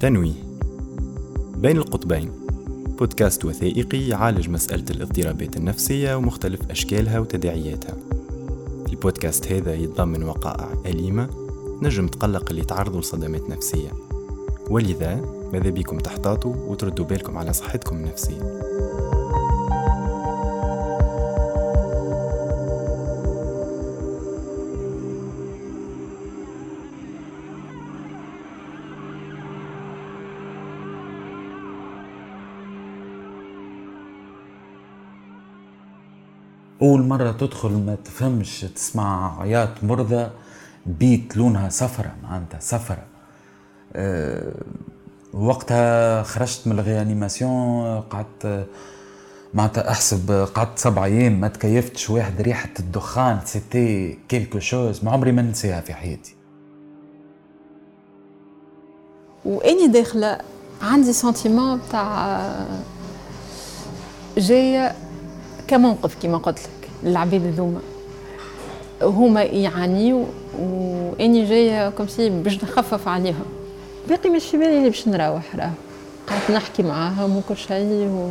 تنويه بين القطبين، بودكاست وثائقي يعالج مسألة الاضطرابات النفسية ومختلف أشكالها وتداعياتها. البودكاست هذا يتضمن وقائع أليمة نجم تقلق اللي تعرضوا لصدمات نفسية، ولذا ماذا بيكم تحتاطوا وتردوا بالكم على صحتكم النفسية. أول مرة تدخل ما تفهمش، تسمع عياط مرضى، بيت لونها صفرة، معناتها صفرة. وقتها خرجت من الغيانيماسيون، قعدت معناتها أحسب قعدت 7 أيام ما تكيفتش واحد، ريحة الدخان سيتي كيلكو شوز ما عمري ما ننساها في حياتي. وإني داخلة عندي سنتيمون بتاع جاية كموقف كما قلت لك، العبيد ذوما هما يعانيوا واني جايه كمسي باش نخفف عليهم. باقي ماشي بالي اللي باش نروح، راه قعدت نحكي معاهم وكل شيء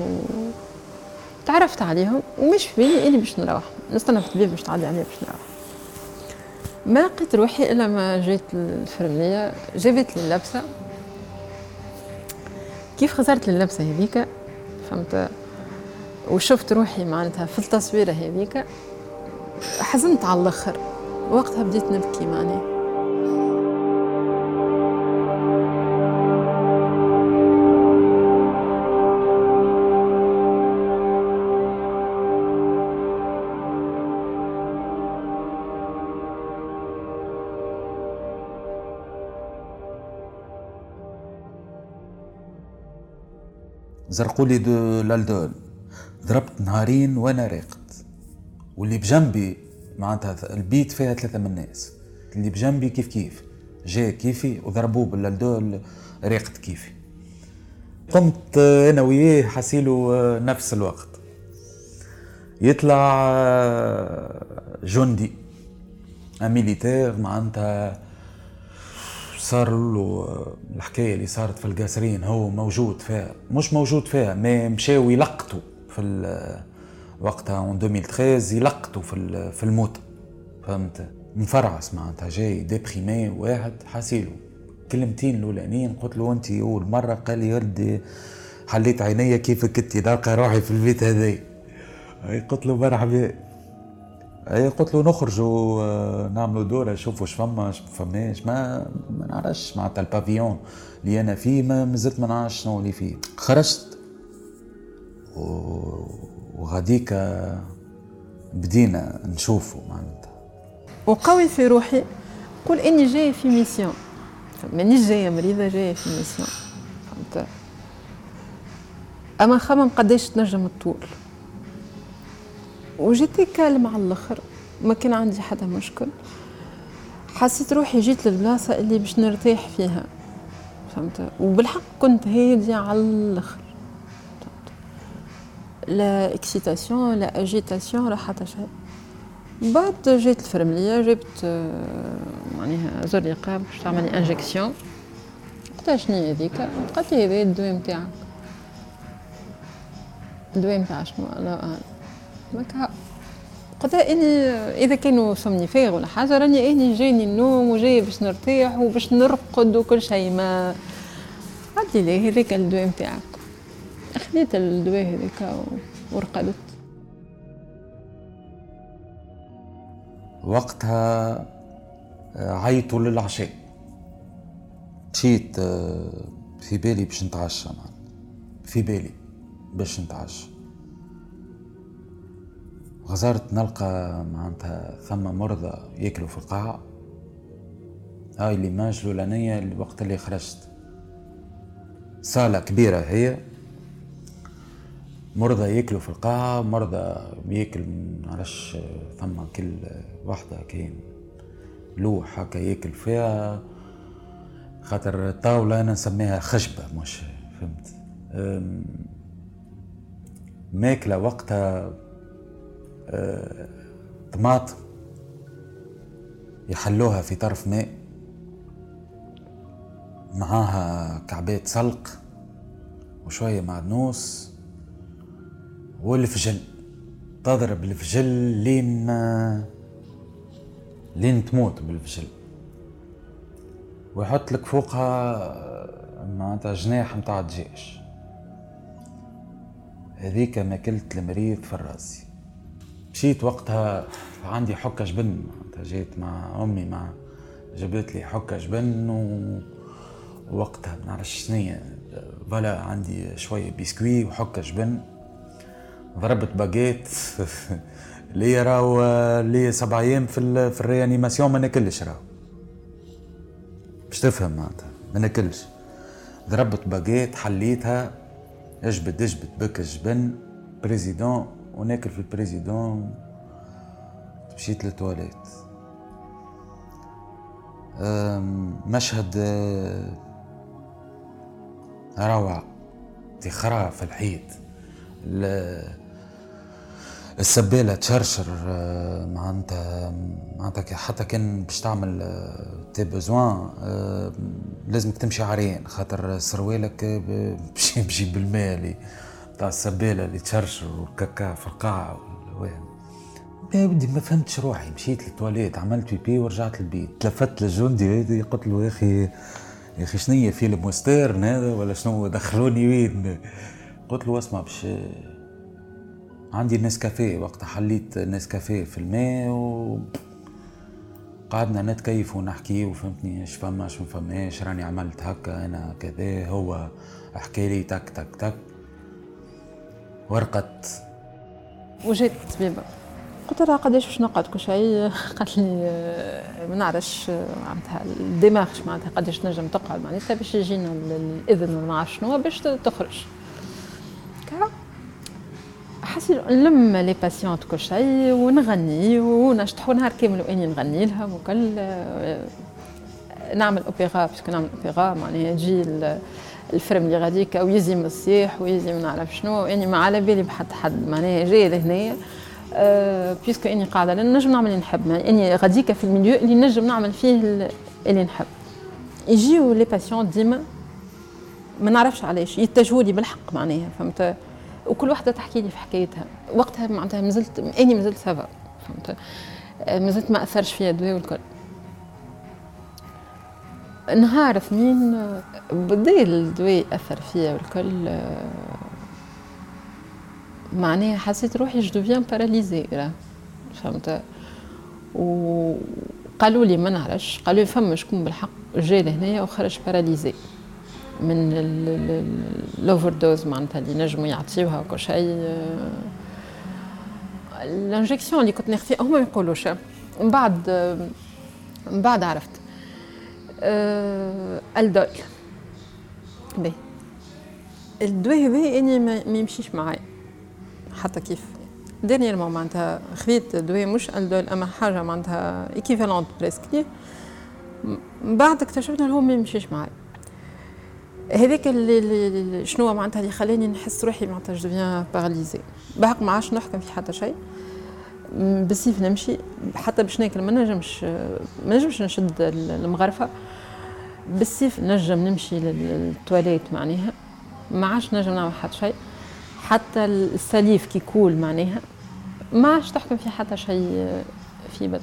وتعرفت عليهم، ومش في بالي اني باش نروح، نستنى في الطبيب باش تعدي عليا باش نروح. ما لقيت روحي الا ما جيت الفرميه جابت لي اللبسه. كيف خسرت اللبسه هذيك فهمت، وشفت روحي معناتها في التصويره هذيك، حزنت على الاخر. وقتها بديت نبكي معني. زرقولي دو لالدول ضربت 2 نهار وانا راقد، واللي بجنبي معناتها البيت فيها 3 من الناس، اللي بجنبي كيف كيف جاء كيفي وضربوه باللالدول راقد كيفي. قمت انا وياه حاسيلو نفس الوقت، يطلع جندي ميليتير معناتها. صار له الحكايه اللي صارت في القاسرين، هو موجود فيها مش موجود فيها، ما مشاو يلقطوا في وقتها 2013 يلقطوا في الموت فهمت. مفرعس معناتها جاي ديبريمي، واحد حاسيله كلمتين الاولانيين قلت له انت اول مره، قال لي ردي حليت عينيا كيفك كنت لاقى روحي في البيت هذايا. قلت له مرحبا، قلت له نخرجوا نعملوا دوره نشوفوا اش فماش ما نعرفش معناتها البافيون اللي انا فيه ما زلت ما نعرفش شنو اللي فيه. خرجت وغاديك بدينا نشوفه معناتها، وقوي في روحي قول اني جايه في ميسيون، مانيش جايه مريضه، جايه في ميسيون فهمت. اما خمم قداش تنجم الطول، وجيت كالم على الاخر، ما كان عندي حتى مشكل. حسيت روحي جيت للبلاصه اللي باش نرتاح فيها فهمت، وبالحق كنت هاديه على الاخر، لا اكسيتاسيون لا اجيتاسيون لا حتى شيء. بعد جيت الفرمليه جبت معناها زرقه باش تعمل لي انجكسيون. قلت لها شنو هذيك؟ قالت لي هذا الدواء نتاعك. الدواء نتاع شنو؟ انا ماكا قلت لها اني اذا كانوا سمنيفير ولا حاجه راني جايني النوم وجاي باش نرتاح وباش نرقد وكل شيء. ما قالت لي هذاك الدواء نتاعك. أخذت الدواء هذاك ورقدت. وقتها عيطوا للعشاء، مشيت في بالي باش نتعشى معنا، في بالي باش نتعشى. غزرت نلقى معناتها ثم مرضى ياكلوا في القاعة، هاي اللي ماجلوا لانية الوقت اللي خرجت. صالة كبيرة هي، مرضى ياكلوا في القاعة، مرضى ياكل معرفش ثم كل واحدة كاين لوح هكا ياكل فيها، خاطر الطاولة أنا نسميها خشبة مش فهمت. ماكلة وقتها طماطم يحلوها في طرف ماء معاها كعبات سلق وشوية معدنوس والفجل. تضرب الفجل لين تموت بالفجل، ويحط لك فوقها معناتها جناح متاع الدجاج. هذيك ماكلت المريض في الراسي. مشيت وقتها عندي حكة جبن، جيت مع أمي جبت لي حكة جبن ووقتها ما نعرفش شنيا فلا، عندي شوية بسكوي وحكة جبن. ضربت باجيت لي راهو لي 7 أيام في الريانيماسيون ما ناكلش، راهو باش تفهم معناتها ما ناكلش. ضربت باجيت حليتها، جبت بك الجبن بريزيدون وناكل في البريزيدون. مشيت للتواليت، مشهد روعة، تخرى في الحيط، السبالة تشرشر معناتها حتى كان باش تعمل تي بوزوان لازمك تمشي عريان، خاطر سروالك باش يمشي بالماء اللي تاع السبالة اللي تشرشر والكاكا في القاعة. ما فهمتش روحي، مشيت للتواليت عملت بيبي ورجعت للبيت. تلفت للجندي هذا قلت له يا اخي شنيا فيلم وستيرن هذا ولا شنو، دخلوني وين؟ قلت له اسمع، باش عندي نسكافيه وقتها، حليت نسكافيه في الماء وقعدنا نتكيف ونحكي وفهمتني اش فما اش مفماش، راني عملت هكا انا كذا، هو حكى لي تك تك تك. ورقت وجيت الطبيبه قلت لها قداش باش نقعد كل شيء، قالت لي ما نعرفش معناتها الدماغش معناتها قداش نجم تقعد معناتها باش يجينا الاذن وما نعرف شنو باش تخرج. حسيت نلم لي باسيونت كل شيء ونغني ونشطح نهار كامل واني نغني لها وكل نعمل اوبيرا، باسكو نعمل اوبيرا معناتها تجي الفيلم اللي غاديك ويزيم الصيح ويزيم ما نعرف شنو، اني ما على بالي بحد حد معناتها جاي لهنايا بيسكو اني قاعده نجم نعمل اللي نحب، اني غاديك في الميليو اللي نجم نعمل فيه اللي نحب. يجيو لي باسيون ديما ما نعرفش علاش يتجهوا لي بالحق معناها، فهمت؟ وكل واحده تحكي لي في حكايتها. وقتها معناتها مازلت سافا، فهمت؟ مازلت ما اثرش فيا الدواء والكل. نهار اثنين بدا الدواء اثر فيا والكل، معناها حسيت روحي جو دوفيان باراليزي، فهمت؟ وقالوا لي ما نعرفش، قالوا لي فما شكون بالحق جا لهنايا وخرج باراليزي من الاوفر دوز معناتها اللي نجموا يعطيوها وكل شيء. الانجكسيون اللي كنت ناخذها هما ما يقولوش، من بعد عرفت الدول بي الدواء هذا اني ما يمشيش معايا حتى كيف دانيير معناتها خذيت دواء مش الدول اما حاجه معناتها ايكيفالونت بريسكري، من بعد اكتشفنا اللي هو ما يمشيش معايا. هذاك اللي شنو معناتها اللي خلاني نحس روحي معناتها جوفيان باراليزي، بحق ما عادش نحكم في حتى شيء، بالسيف نمشي حتى باش ناكل ما نجمش نشد المغرفه، بالسيف نجم نمشي للتواليت معناها ما عادش نجم نعمل حتى شيء، حتى السليف كي يكول معناها ما عادش تحكم في حتى شيء في بدنك.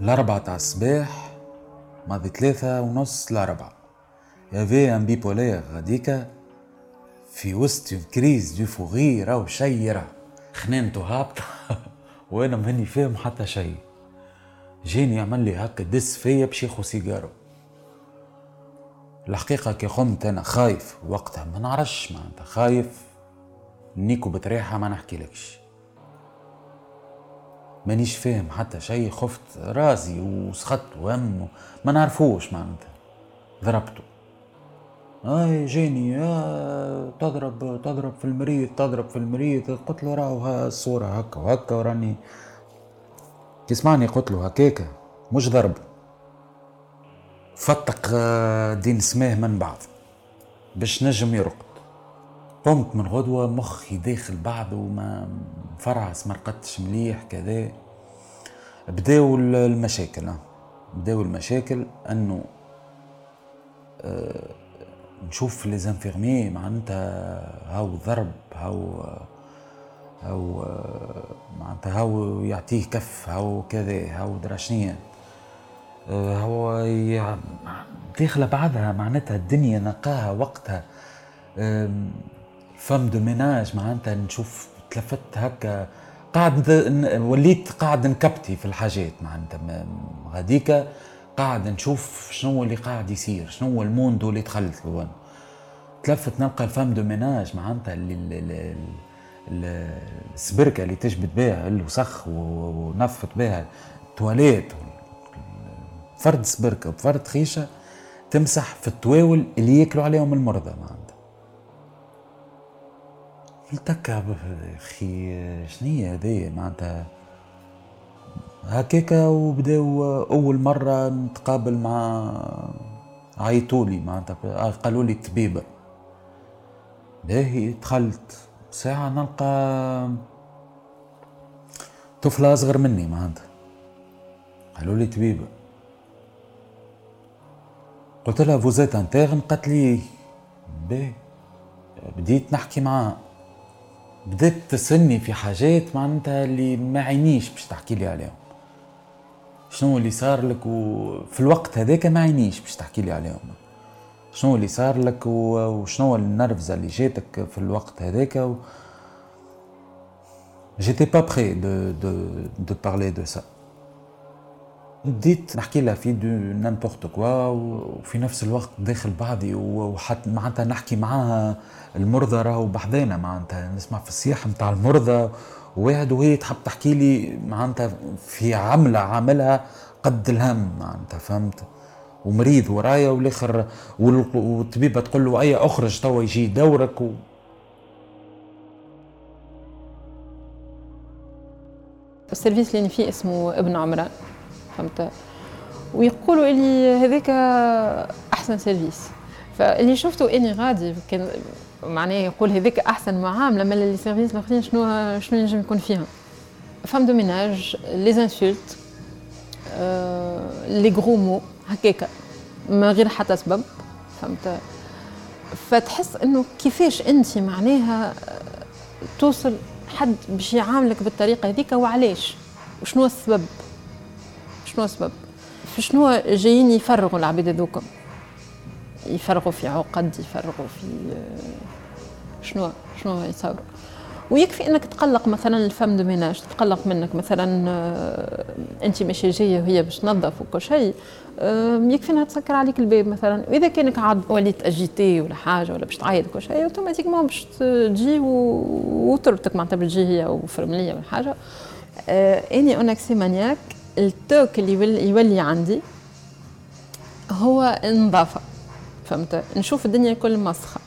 الأربعة تاع الصباح ماضي 3:30 ل4 يافي ان بيبولير غاديكا في وسط كريز دو فوغي، راهو شيرة خنانته هابطة وأنا ماني فاهم حتى شيء. جيني يعمل لي هكا دس فيا بشيخو سيجارو. الحقيقة كي قمت أنا خايف وقتها، ما نعرفش معناتها خايف نيكو بتريحة ما نحكيلكش، مانيش فاهم حتى شيء، خفت رازي وسخطت وهم ما نعرفوش معناتها. ضربته جاني تضرب في المريض قلت له راهو ها الصورة هكا وهكا وراني تسمعني، قلت له هكاكا مش ضرب. فتق دين سماه من بعض باش نجم يرقد، قمت من غدوة مخي داخل بعضه وما فرعس مرقدتش مليح كذا. بداو المشاكل انه نشوف لي زانفيرمي معناتها هاو ضرب هاو معناتها هاو يعطيه كف هاو كذا هاو دراشنية هو داخله بعضها معناتها الدنيا نقاها وقتها فم دو ميناج معناتها نشوف تلفت هكا وليت قاعد نكبتي في الحاجات معناتها غاديكا قاعد نشوف شنو اللي قاعد يصير شنو الموندو اللي دخلت له. تلفت نلقى الفم دو ميناج معناتها اللي السبركه اللي تجبد بها الوسخ ونفت بها التواليت فرد سبركه وفرد خيشه تمسح في التواول اللي ياكلوا عليهم المرضى معناتها. التكا اخي شنية هذه معناتها هكاكا. وبداو اول مره نتقابل مع عيطولي معناتها قالوا لي الطبيبه باهي. دخلت ساعه نلقى طفله اصغر مني معناتها قالوا لي طبيبه. قلت لها فوزيت انترن؟ قالت لي باهي. بديت نحكي معاها بدأت تسني في حاجات معناتها اللي ما عينيش باش تحكي لي عليهم شنو اللي صار لك، وفي الوقت هذاك ما عينيش باش تحكي لي عليهم شنو اللي صار لك وشنو النرفزه اللي جاتك في الوقت هذاك جيتي با بري دو بارلي دو سا. بديت نحكي لها في دو نامبورت كوا وفي نفس الوقت داخل بعضي وحتى معناتها نحكي معاها المرضى راهو بحذانا معناتها نسمع في الصياح نتاع المرضى وواحد وهي تحب تحكي لي معناتها في عمله عاملها قد الهم معناتها فهمت ومريض ورايا والاخر والطبيبه تقول له اي اخرج توا يجي دورك السيرفيس اللي فيه اسمه ابن عمران فهمت ويقولوا لي هذاك احسن سيرفيس. فاللي شفته اني غادي كان معناه يقول هذاك احسن معامله من لي سيرفيس الاخرين شنو نجم يكون فيها فام دو ميناج لي انسولت لي غرو مو هكاك ما غير حتى سبب فهمت. فتحس انه كيفاش انت معناها توصل حد باش يعاملك بالطريقه هذيك وعلاش وشنو السبب شنو جايين يفرغوا العباد هذوكم يفرغوا في عقد يفرغوا في شنو يصوروا. ويكفي انك تقلق مثلا الفم دو ميناج تقلق منك مثلا انت ماشي جايه وهي باش تنظف وكل شيء يكفي انها تسكر عليك الباب مثلا. واذا كانك عاد وليت اجيتي ولا حاجه ولا باش تعيط وكل شيء اوتوماتيكمون باش تجي وتربطك معناتها بتجي هي وفرمليه ولا حاجه. اني اونكسي مانياك التوك اللي يولي عندي هو النظافة فهمت. نشوف الدنيا كل مسخة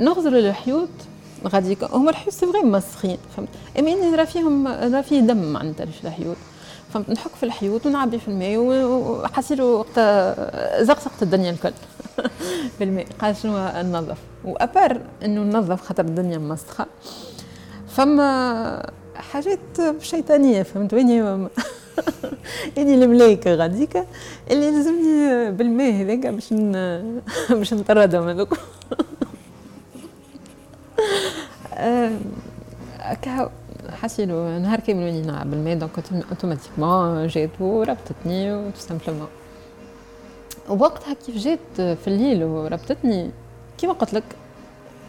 نغزر الحيوط غادي هما الحيوط سي فريم مسخين فهمت. اما اني نرى فيه دم معناتها في الحيوط فهمت. نحك في الحيوط ونعبي في الماء وحصير وقتها زقزقت الدنيا الكل بالماء. قال شنو ننظف وابار انه ننظف خاطر الدنيا مسخة فما حاجات شيطانيه فهمت. ويني اني الملايكه غاديكا اللي لازمني بالماء هذاك باش نطردهم هذوك كا حسيلو نهار كامل واني نلعب بالماء دونك اوتوماتيكمون جات وربطتني وتستمتلمون. ووقتها كيف جات في الليل وربطتني كيما قلت لك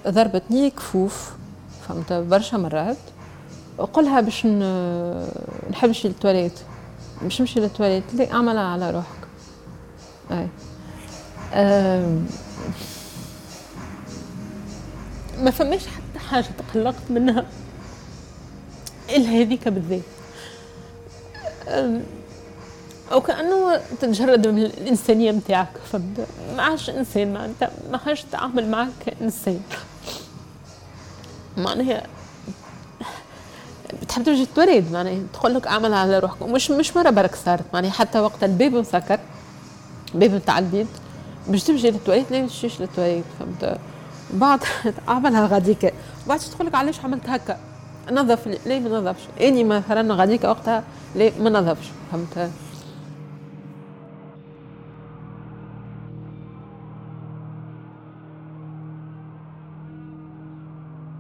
ضربتني كفوف فهمت برشا مرات. وقلها باش نحب نمشي للتواليت باش نمشي للتواليت لي اعملها على روحك اي ما فماش حتى حاجه تقلقت منها الا هذيك بالذات او كانه تتجرد من الانسانيه نتاعك فهمت. ما عادش انسان معناتها ما عادش تتعامل معك انسان معناها بتحب تجي توريد معناها تقول لك اعملها على روحك. ومش مش مره برك صارت معناها حتى وقت الباب مسكر باب نتاع البيت باش تمشي للتواليت لا متمشيش للتواليت فهمت. بعد اعملها غاديك بعد تقول لك علاش عملت هكا نظف لي لا ما نظفش اني مثلا غاديك وقتها لا ما نظفش فهمت.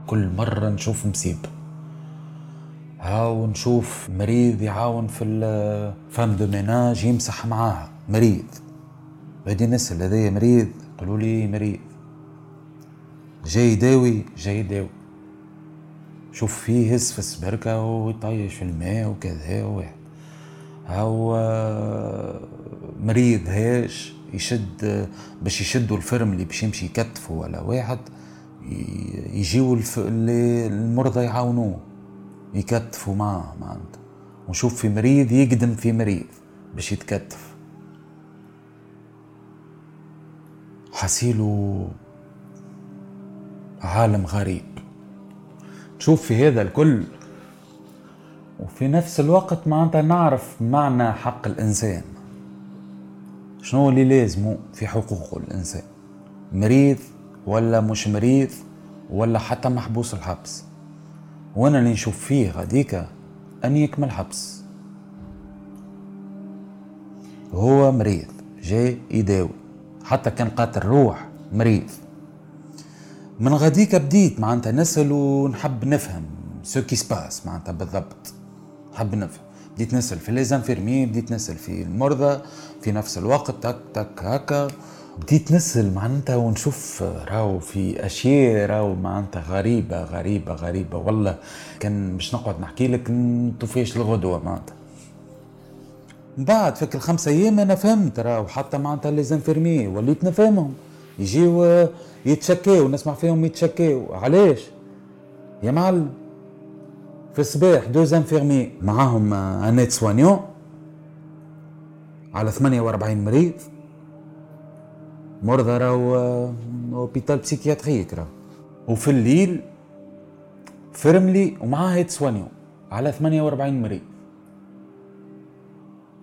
كل مرة نشوف مصيبة هاو نشوف مريض يعاون في الفام دو ميناج يمسح معاها مريض غادي نسأل هذايا مريض قالوا لي مريض جاي يداوي شوف فيه هز في السبركة ويطيش في الماء وكذا واحد هاو مريض هاش يشد باش يشدوا الفرم اللي باش يمشي يكتفوا ولا واحد يجيوا اللي المرضى يعاونوه يكتفوا معاه معناتها ونشوف في مريض يقدم في مريض باش يتكتف حسيله عالم غريب نشوف في هذا الكل وفي نفس الوقت معناتها نعرف معنى حق الإنسان شنو اللي لازمه في حقوقه الإنسان مريض ولا مش مريض ولا حتى محبوس الحبس وانا اللي نشوف فيه غاديكا ان يكمل حبس هو مريض جاي يداوي حتى كان قاتل روح مريض من غاديكا بديت معناتها نسأل ونحب نفهم سو كي سباس معناتها بالضبط نحب نفهم بديت نسأل في ليزانفيرمي بديت نسأل في المرضى في نفس الوقت تك تك هكا بديت نسأل معناتها ونشوف راهو في اشياء راهو معناتها غريبه والله كان باش نقعد نحكي لك نطفيش الغدوه معناتها من بعد فك الخمسه ايام انا فهمت راهو حتى معناتها لي زانفيرمي وليت نفهمهم يجيو يتشكاو نسمع فيهم يتشكاو علاش يا معلم في الصباح دو زانفيرمي معاهم انيت سوانيون على 48 مريض مرضى راهو اوبيتال بسيكياتريك راهو وفي الليل فرملي ومعاه يتسوانيو على 48 مريض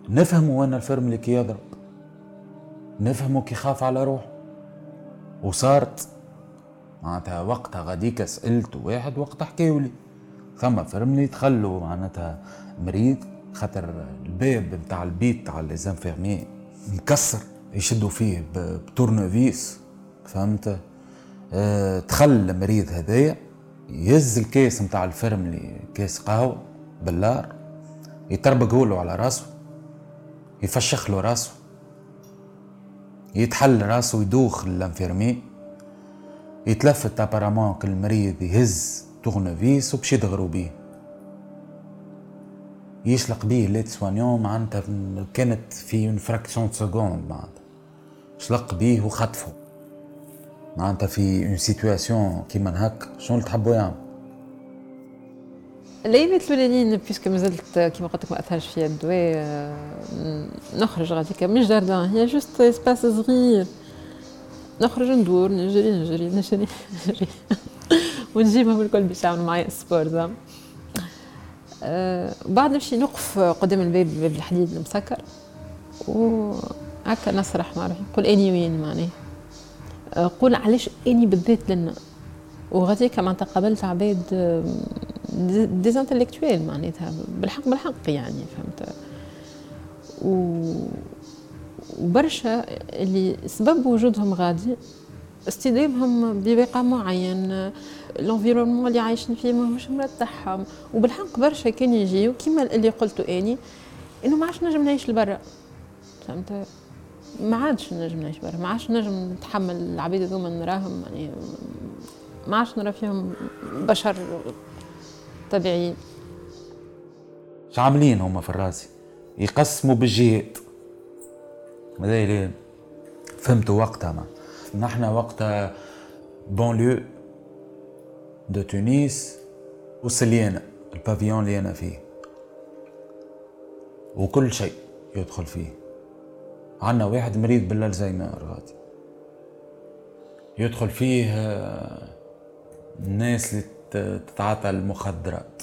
نفهموا أن الفرملي كي يضرب نفهموا كي خاف على روح وصارت معناتها وقتها غاديك سألت واحد وقتها حكاولي ثم فرملي تخلوا معناتها مريض خاطر الباب نتاع البيت تاع لي زانفيرمي مكسر يشدوا فيه بتورنوفيس فهمت تخلى المريض هذايا يهز الكاس متاع الفرملي كاس قهوه بلار يتربق هولو على راسه يفشخ له راسه يتحل راسه يدوخ للانفيرمي يتلفت ابارامون المريض يهز تورنوفيس وباش يدغرو بيه يشلق بيه ليت سوانيون معناتها كانت في اون فراكسيون سكوند معناتها شلق بيه وخطفه معناتها في اون سيتواسيون كيما هاك شنو اللي تحبوا يعمل الليلات الاولانيين بيسكو مازلت كيما قلت لك ما اثرش فيا الدواء نخرج غاديك من الجاردان هي جوست اسباس صغير نخرج ندور نجري ونجيبهم الكل باش يعملوا معايا السبور زعما بعد نمشي نقف قدام الباب الحديد المسكر وهكا نسرح مع روحي نقول اني وين معناه نقول علاش اني بالذات لنا وغاديك معناتها قابلت عباد ديزانتيليكتويل معناتها بالحق يعني فهمت وبرشا اللي سبب وجودهم غادي استدامهم ببقاء معين الانفيرونمون اللي عايشين فيه ماهوش مرتاحهم وبالحق برشا كان يجيو كيما اللي قلتو اني انه ما عادش نجم نعيش لبرا فهمت ما عادش نجم نعيش برا ما عادش نجم نتحمل العباد هذوما نراهم يعني ما عادش نرى فيهم بشر طبيعيين اش عاملين هما في الرازي يقسموا بالجهات هذا اللي فهمتوا وقتها ما. نحن وقت بانليو دو تونس وسليانة البافيون اللي أنا فيه وكل شيء يدخل فيه عنا واحد مريض بالألزايمر غادي يدخل فيه الناس اللي تتعاطى المخدرات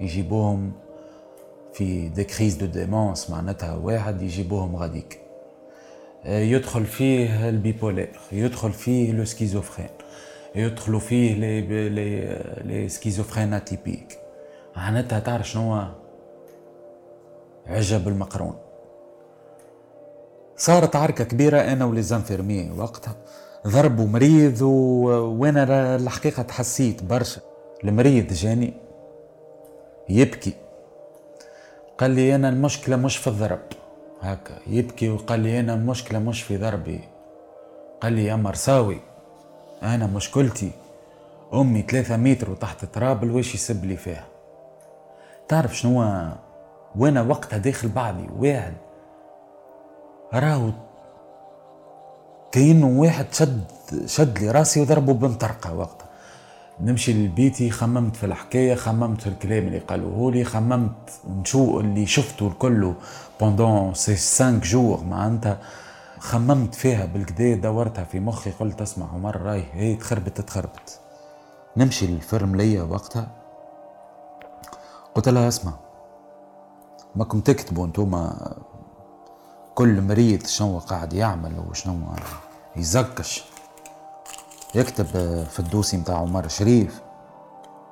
يجيبوهم في دي كريز دو ديمونس معناتها واحد يجيبوهم غاديك يدخل فيه البيبولير، يدخل فيه لو سكيزوفرين، يدخلوا فيه لي سكيزوفرين اتيبيك. معناتها تعرف شنو عجب المقرون. صارت عركة كبيرة أنا وليزانفيرمي وقتها، ضربوا مريض وأنا الحقيقة تحسيت برشا. المريض جاني يبكي، قال لي أنا المشكلة مش في الضرب، هكا يبكي وقال لي أنا المشكلة مش في ضربي، قال لي يا مرساوي أنا مشكلتي أمي 3 متر وتحت تراب الويش يسب لي فيها. تعرف شنو وانا وقتها داخل بعضي، واحد راهو كأنه واحد شد لي راسي وضربه بمطرقة. وقتها نمشي لبيتي، خممت في الحكاية، خممت في الكلام اللي قالوهولي، خممت نشوف اللي شفته الكله pendant ces 5 jours. معناتها خممت فيها بالكدا، دورتها في مخي، قلت اسمع عمر راي هي تخربت. نمشي للفرم ليا وقتها، قلت لها اسمع ماكم تكتبوا انتوما كل مريض شنو قاعد يعمل وشنو يزكش، يكتب في الدوسي متاع عمر شريف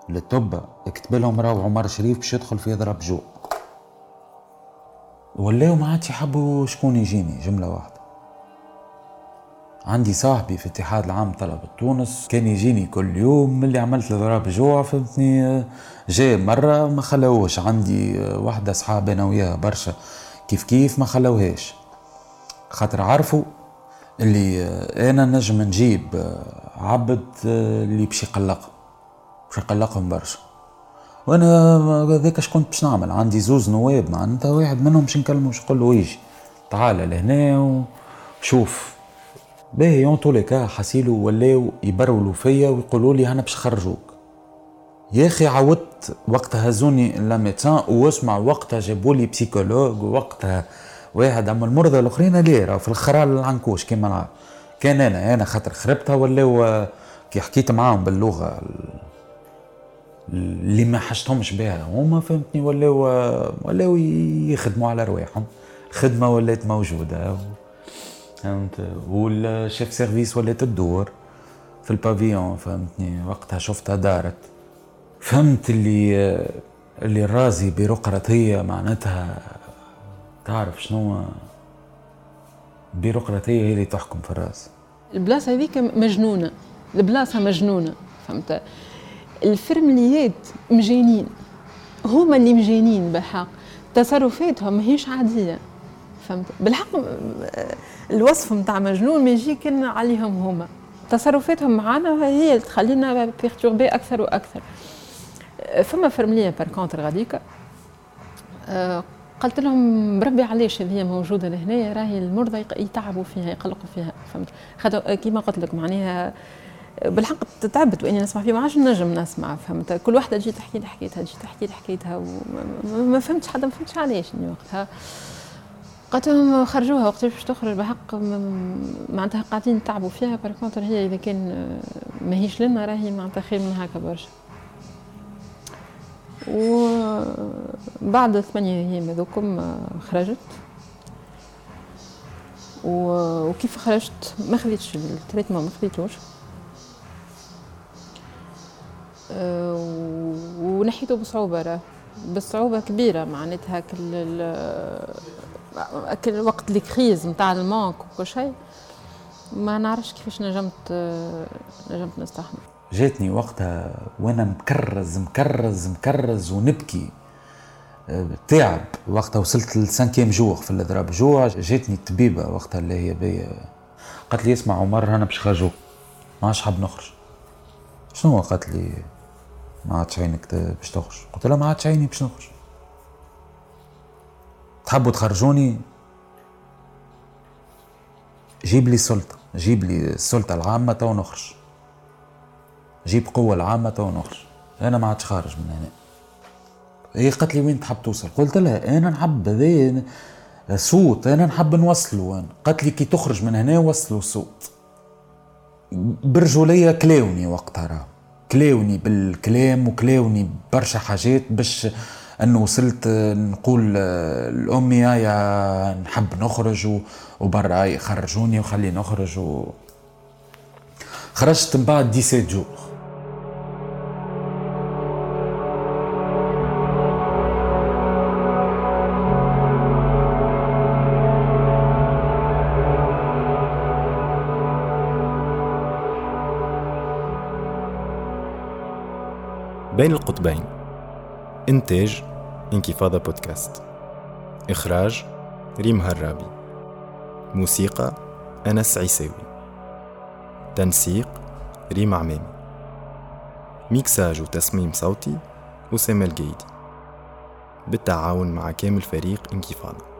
للطب، اكتب لهم راهو عمر شريف باش يدخل في يضرب جو. ولاو ما عادش يحبوا شكون يجيني. جمله واحده، عندي صاحبي في اتحاد العام طلبة تونس كان يجيني كل يوم، ملي عملت ضرب جوع فهمتني جاي مره ما خلوهش. عندي واحده صحابه انا وياها برشا كيف ما خلوهاش، خاطر عرفوا اللي انا نجم نجيب عبد اللي باش يقلقهم، برشا. وانا ذاك شكون باش نعمل، عندي 2 نواب معناتها واحد منهم باش نكلمه باش نقول له يجي تعال لهنا وشوف باهي. اون تو لي كا حاسيلو ولاو يبرولوا فيا ويقولوا لي انا باش نخرجوك. يا اخي عودت وقتها هزوني لا ميدسان، واسمع وقتها جابوا لي بسيكولوج وقتها واحد. اما المرضى الاخرين ليه راهو في الخرال العنكوش كيما نعرف. كان انا خاطر خربتها ولاو كي حكيت معاهم باللغه اللي ما حشتهمش بها هما فهمتني، ولاو يخدموا على رواحهم. الخدمه ولات موجوده فهمت، والشيف سيرفيس ولات تدور في البافيون فهمتني. وقتها شفتها دارت، فهمت اللي الرازي بيروقراطيه معناتها تعرف شنو بيروقراطيه هي اللي تحكم في الراس. البلاصه هذيك مجنونه، البلاصه مجنونه فهمت. الفرمليات مجانين، هما اللي مجانين بالحق، تصرفاتهم ماهيش عاديه فهمت. بالحق الوصف نتاع مجنون ما يجي كان عليهم هما، تصرفاتهم معانا هي اللي تخلينا بيرتوربي اكثر واكثر. فما فرمليه باركونتر غاديكا قلت لهم بربي علاش هذه موجوده لهنايا، راهي المرضى يتعبوا فيها يقلقوا فيها فهمت. خاطر كيما قلت لك معناها بالحق تعبت واني نسمع فيه، ما عادش نجم نسمع فهمت. كل واحده تجي تحكي لي حكايتها، وما فهمتش حتى ما فهمتش علاش اني وقتها قلت لهم خرجوها وقت باش تخرج بحق معناتها قاعدين نتعبوا فيها. باركونتر هي اذا كان ماهيش لنا راهي معناتها خير من هكا برشا. وبعد 8 أيام هذوكم خرجت، وكيف خرجت ما خذيتش التريتمون، ما خذيتوش، ونحيته بصعوبة، بصعوبة كبيرة معناتها. كل وقت الكريز متاع المانك وكل شيء ما نعرفش كيفاش نجمت نستحمل. جاتني وقتها وانا مكرز ونبكي تعب. وقتها وصلت للسانكيم جوع في الاضراب جوع، جاتني الطبيبه وقتها اللي هي بيا قالت لي اسمع عمر انا باش خرجوك، ما عادش حاب نخرج. شنو قالت لي ما عادش عينك باش تخرج؟ قلت لها ما عادش عيني باش نخرج، تحبوا تخرجوني جيب لي السلطه، جيب لي السلطه العامه تو نخرج، جيب قوة العامة تو نخرج، أنا ما عادش خارج من هنا. هي قالت لي وين تحب توصل؟ قلت لها أنا نحب هذا صوت، أنا نحب نوصله. أنا قالت لي كي تخرج من هنا وصلوا الصوت. برجولية كلاوني وقتها، كلاوني بالكلام وكلاوني برشا حاجات باش انه وصلت نقول لامي يا نحب نخرج وبرا يخرجوني وخلي نخرج خرجت من بعد 17 جور. بين القطبين، إنتاج انكفاضة بودكاست، إخراج ريم هرابي، موسيقى أنس عيساوي، تنسيق ريم عمامي، ميكساج وتصميم صوتي أسامة الجايدي، بالتعاون مع كامل فريق انكفاضة.